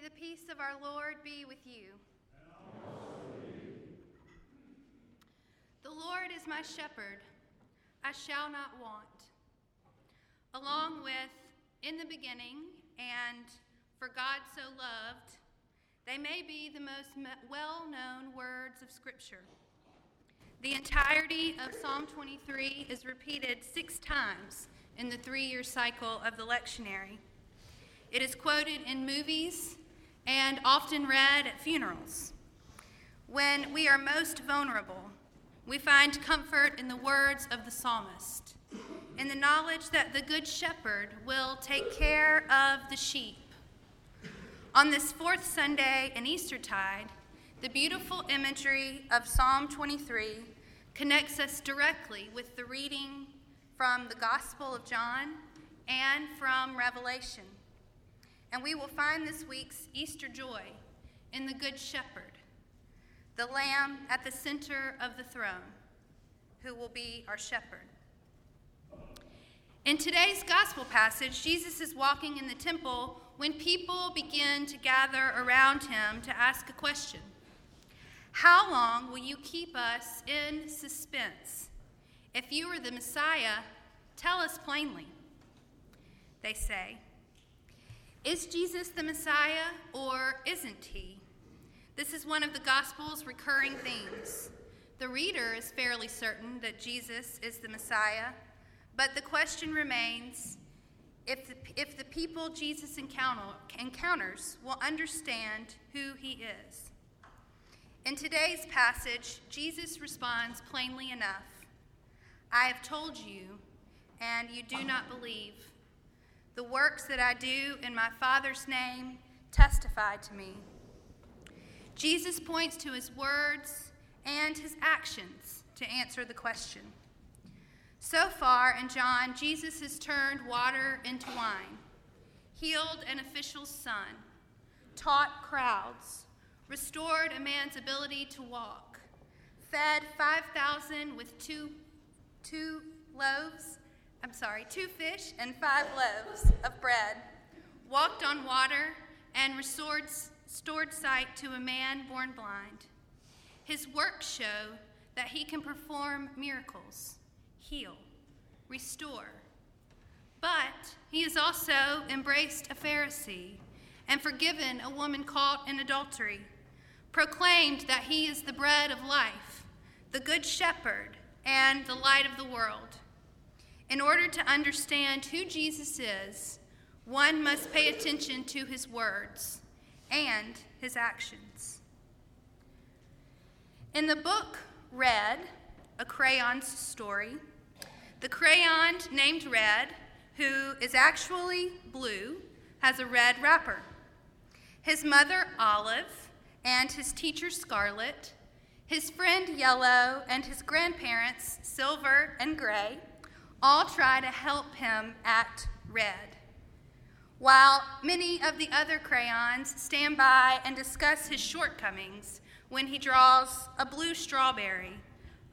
May the peace of our Lord be with you. And also with you. The Lord is my shepherd, I shall not want. Along with In the Beginning and For God So Loved, they may be the most well-known words of Scripture. The entirety of Psalm 23 is repeated 6 times in the 3-year cycle of the lectionary. It is quoted in movies and often read at funerals. When we are most vulnerable, we find comfort in the words of the psalmist, in the knowledge that the Good Shepherd will take care of the sheep. On this 4th Sunday in Eastertide, the beautiful imagery of Psalm 23 connects us directly with the reading from the Gospel of John and from Revelation. And we will find this week's Easter joy in the Good Shepherd, the Lamb at the center of the throne, who will be our shepherd. In today's gospel passage, Jesus is walking in the temple when people begin to gather around him to ask a question. How long will you keep us in suspense? If you are the Messiah, tell us plainly. They say, is Jesus the Messiah or isn't he? This is one of the gospel's recurring themes. The reader is fairly certain that Jesus is the Messiah, but the question remains if the people Jesus encounters will understand who he is. In today's passage, Jesus responds plainly enough. I have told you, and you do not believe. The works that I do in my Father's name testify to me. Jesus points to his words and his actions to answer the question. So far in John, Jesus has turned water into wine, healed an official's son, taught crowds, restored a man's ability to walk, fed 5,000 with two fish and 5 loaves of bread, walked on water, and restored sight to a man born blind. His works show that he can perform miracles, heal, restore. But he has also embraced a Pharisee and forgiven a woman caught in adultery, proclaimed that he is the bread of life, the good shepherd, and the light of the world. In order to understand who Jesus is, one must pay attention to his words and his actions. In the book Red, A Crayon's Story, the crayon named Red, who is actually blue, has a red wrapper. His mother, Olive, and his teacher, Scarlet, his friend, Yellow, and his grandparents, Silver and Gray, all try to help him at Red, while many of the other crayons stand by and discuss his shortcomings when he draws a blue strawberry,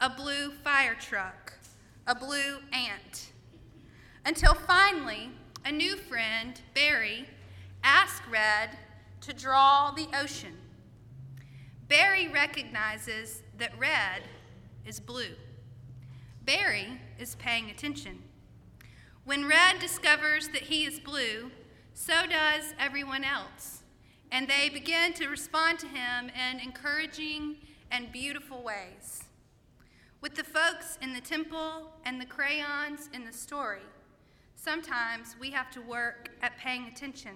a blue fire truck, a blue ant, until finally a new friend, Barry, asks Red to draw the ocean. Barry recognizes that Red is blue. Barry is paying attention. When Red discovers that he is blue, so does everyone else, and they begin to respond to him in encouraging and beautiful ways. With the folks in the temple and the crayons in the story, sometimes we have to work at paying attention.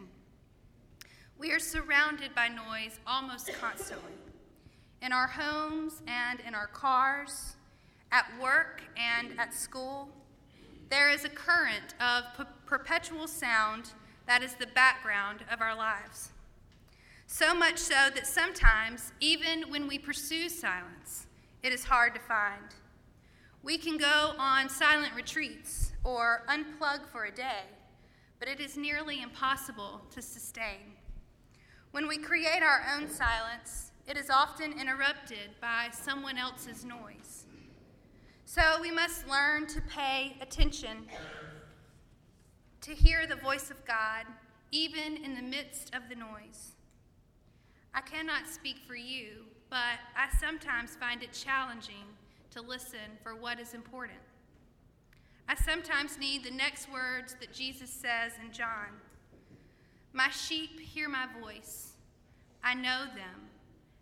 We are surrounded by noise almost constantly, in our homes and in our cars, at work and at school. There is a current of perpetual sound that is the background of our lives. So much so that sometimes, even when we pursue silence, it is hard to find. We can go on silent retreats or unplug for a day, but it is nearly impossible to sustain. When we create our own silence, it is often interrupted by someone else's noise. So we must learn to pay attention, to hear the voice of God, even in the midst of the noise, I cannot speak for you, but I sometimes find it challenging to listen for what is important. I sometimes need the next words that Jesus says in John. My sheep hear my voice. I know them,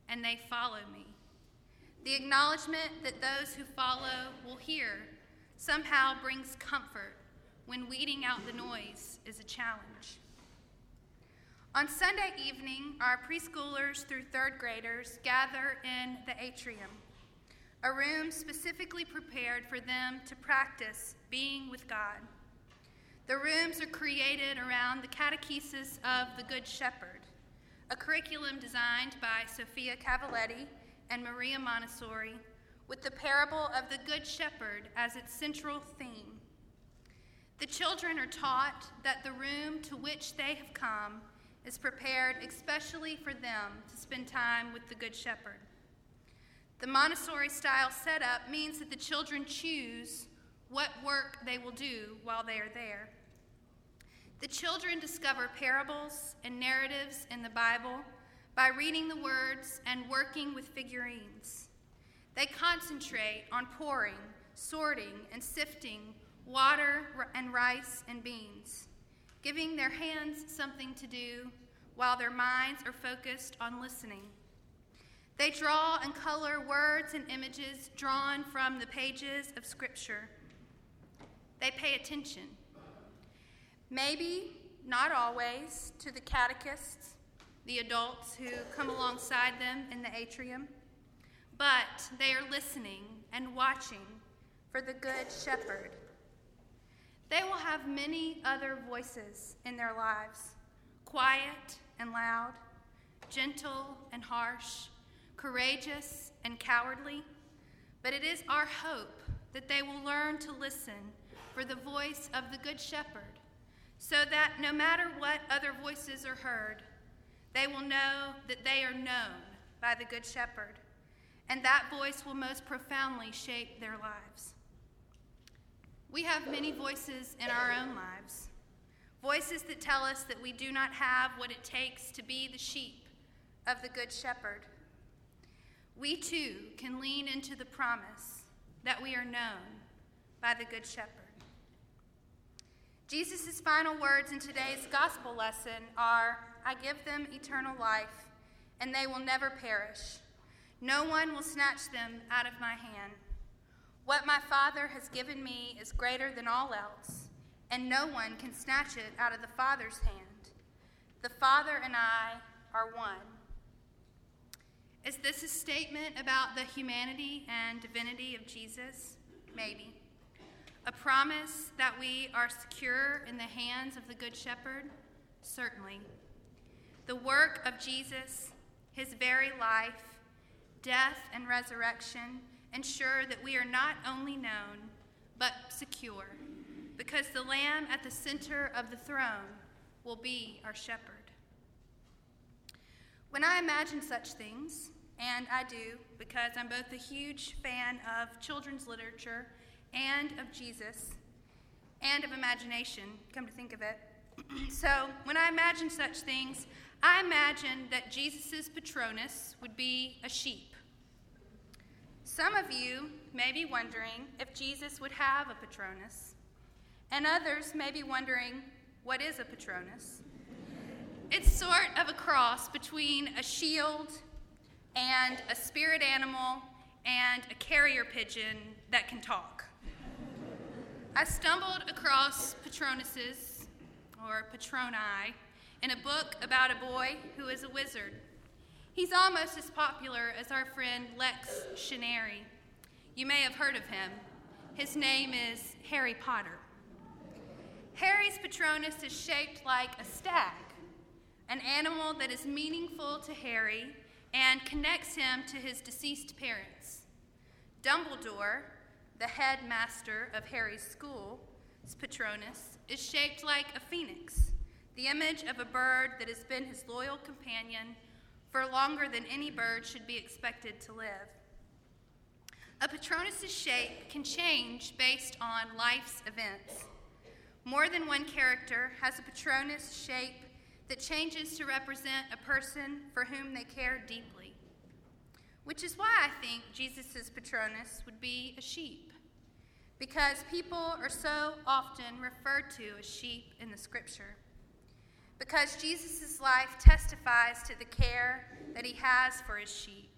and they follow me. The acknowledgement that those who follow will hear somehow brings comfort when weeding out the noise is a challenge. On Sunday evening, our preschoolers through third graders gather in the atrium, a room specifically prepared for them to practice being with God. The rooms are created around the Catechesis of the Good Shepherd, a curriculum designed by Sophia Cavalletti and Maria Montessori, with the parable of the Good Shepherd as its central theme. The children are taught that the room to which they have come is prepared especially for them to spend time with the Good Shepherd. The Montessori-style setup means that the children choose what work they will do while they are there. The children discover parables and narratives in the Bible by reading the words and working with figurines. They concentrate on pouring, sorting, and sifting water and rice and beans, giving their hands something to do while their minds are focused on listening. They draw and color words and images drawn from the pages of Scripture. They pay attention, maybe not always, to the catechists, the adults who come alongside them in the atrium, but they are listening and watching for the Good Shepherd. They will have many other voices in their lives, quiet and loud, gentle and harsh, courageous and cowardly, but it is our hope that they will learn to listen for the voice of the Good Shepherd, so that no matter what other voices are heard, they will know that they are known by the Good Shepherd, and that voice will most profoundly shape their lives. We have many voices in our own lives, voices that tell us that we do not have what it takes to be the sheep of the Good Shepherd. We too can lean into the promise that we are known by the Good Shepherd. Jesus' final words in today's gospel lesson are, I give them eternal life, and they will never perish. No one will snatch them out of my hand. What my Father has given me is greater than all else, and no one can snatch it out of the Father's hand. The Father and I are one. Is this a statement about the humanity and divinity of Jesus? Maybe. A promise that we are secure in the hands of the Good Shepherd? Certainly. The work of Jesus, his very life, death and resurrection, ensure that we are not only known, but secure, because the Lamb at the center of the throne will be our shepherd. When I imagine such things, and I do, because I'm both a huge fan of children's literature and of Jesus, and of imagination, come to think of it. So when I imagine such things, I imagine that Jesus' Patronus would be a sheep. Some of you may be wondering if Jesus would have a Patronus, and others may be wondering, what is a Patronus? It's sort of a cross between a shield and a spirit animal and a carrier pigeon that can talk. I stumbled across Patronuses, or Patroni, in a book about a boy who is a wizard. He's almost as popular as our friend Lex Shineri. You may have heard of him. His name is Harry Potter. Harry's Patronus is shaped like a stag, an animal that is meaningful to Harry and connects him to his deceased parents. Dumbledore, the headmaster of Harry's school's Patronus, is shaped like a phoenix, the image of a bird that has been his loyal companion for longer than any bird should be expected to live. A Patronus's shape can change based on life's events. More than one character has a Patronus shape that changes to represent a person for whom they care deeply, which is why I think Jesus' Patronus would be a sheep, because people are so often referred to as sheep in the Scripture, because Jesus' life testifies to the care that he has for his sheep,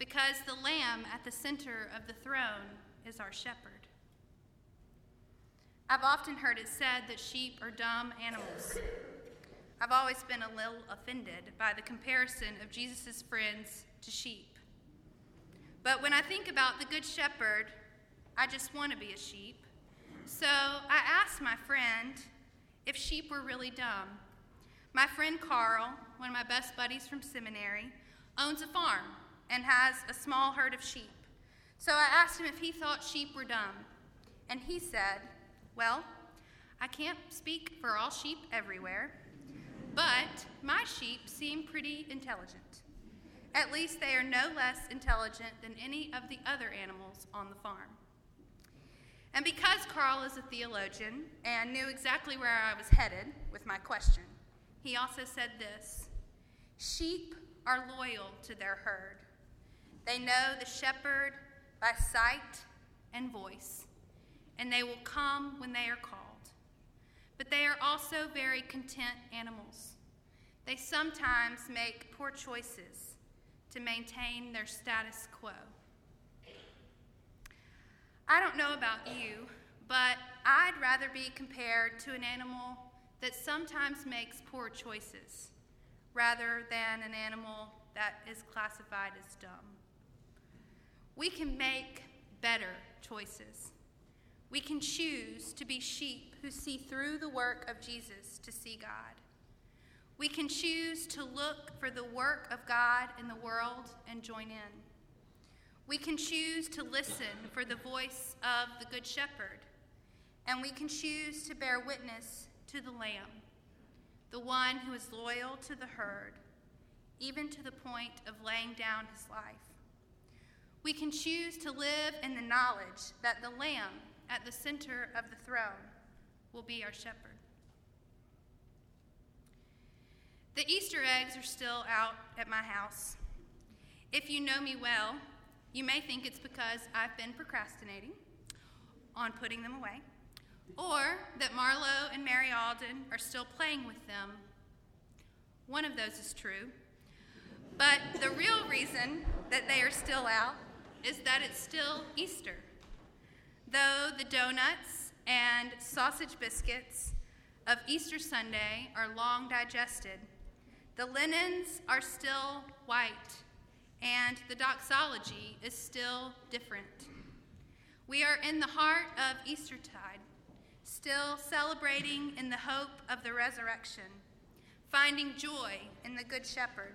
because the Lamb at the center of the throne is our shepherd. I've often heard it said that sheep are dumb animals. I've always been a little offended by the comparison of Jesus' friends to sheep. But when I think about the Good Shepherd, I just want to be a sheep. So I asked my friend if sheep were really dumb. My friend Carl, one of my best buddies from seminary, owns a farm and has a small herd of sheep. So I asked him if he thought sheep were dumb. And he said, "Well, I can't speak for all sheep everywhere, but my sheep seem pretty intelligent. At least they are no less intelligent than any of the other animals on the farm." And because Carl is a theologian and knew exactly where I was headed with my question, he also said this: "Sheep are loyal to their herd. They know the shepherd by sight and voice, and they will come when they are called. But they are also very content animals. They sometimes make poor choices to maintain their status quo." I don't know about you, but I'd rather be compared to an animal that sometimes makes poor choices rather than an animal that is classified as dumb. We can make better choices. We can choose to be sheep who see through the work of Jesus to see God. We can choose to look for the work of God in the world and join in. We can choose to listen for the voice of the Good Shepherd, and we can choose to bear witness to the Lamb, the one who is loyal to the herd, even to the point of laying down his life. We can choose to live in the knowledge that the Lamb at the center of the throne will be our shepherd. The Easter eggs are still out at my house. If you know me well, you may think it's because I've been procrastinating on putting them away, or that Marlo and Mary Alden are still playing with them. One of those is true, but the real reason that they are still out is that it's still Easter. Though the donuts and sausage biscuits of Easter Sunday are long digested, the linens are still white, and the doxology is still different. We are in the heart of Eastertide, still celebrating in the hope of the resurrection, finding joy in the Good Shepherd.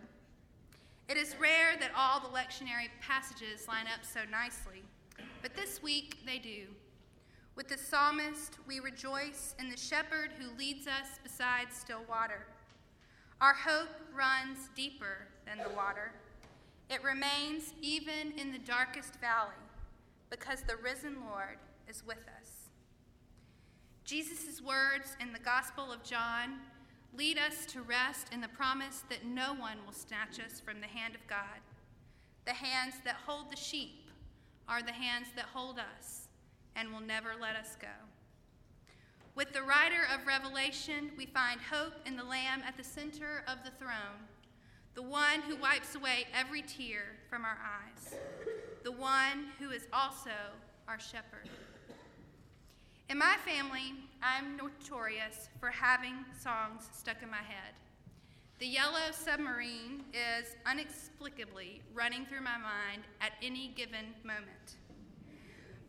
It is rare that all the lectionary passages line up so nicely, but this week they do. With the psalmist, we rejoice in the shepherd who leads us beside still water. Our hope runs deeper than the water. It remains even in the darkest valley, because the risen Lord is with us. Jesus' words in the Gospel of John lead us to rest in the promise that no one will snatch us from the hand of God. The hands that hold the sheep are the hands that hold us and will never let us go. With the writer of Revelation, we find hope in the Lamb at the center of the throne, the one who wipes away every tear from our eyes, the one who is also our shepherd. In my family, I'm notorious for having songs stuck in my head. The Yellow Submarine is inexplicably running through my mind at any given moment.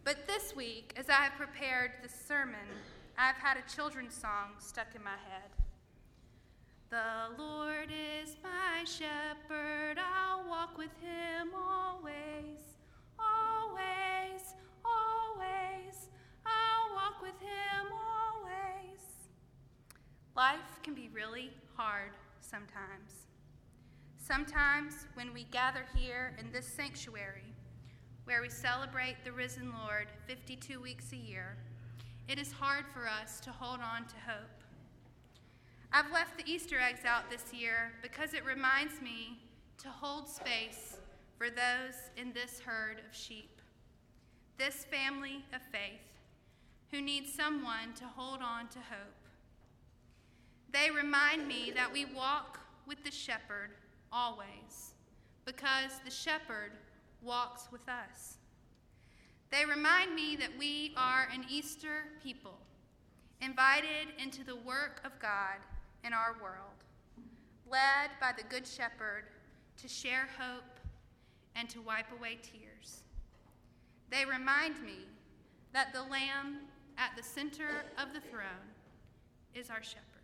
But this week, as I have prepared this sermon, I've had a children's song stuck in my head. The Lord is my shepherd, I'll walk with him always, always, always, I'll walk with him always. Life can be really hard sometimes. Sometimes when we gather here in this sanctuary, where we celebrate the risen Lord 52 weeks a year, it is hard for us to hold on to hope. I've left the Easter eggs out this year because it reminds me to hold space for those in this herd of sheep, this family of faith, who needs someone to hold on to hope. They remind me that we walk with the shepherd always, because the shepherd walks with us. They remind me that we are an Easter people, invited into the work of God in our world, led by the Good Shepherd to share hope and to wipe away tears. They remind me that the Lamb at the center of the throne is our shepherd.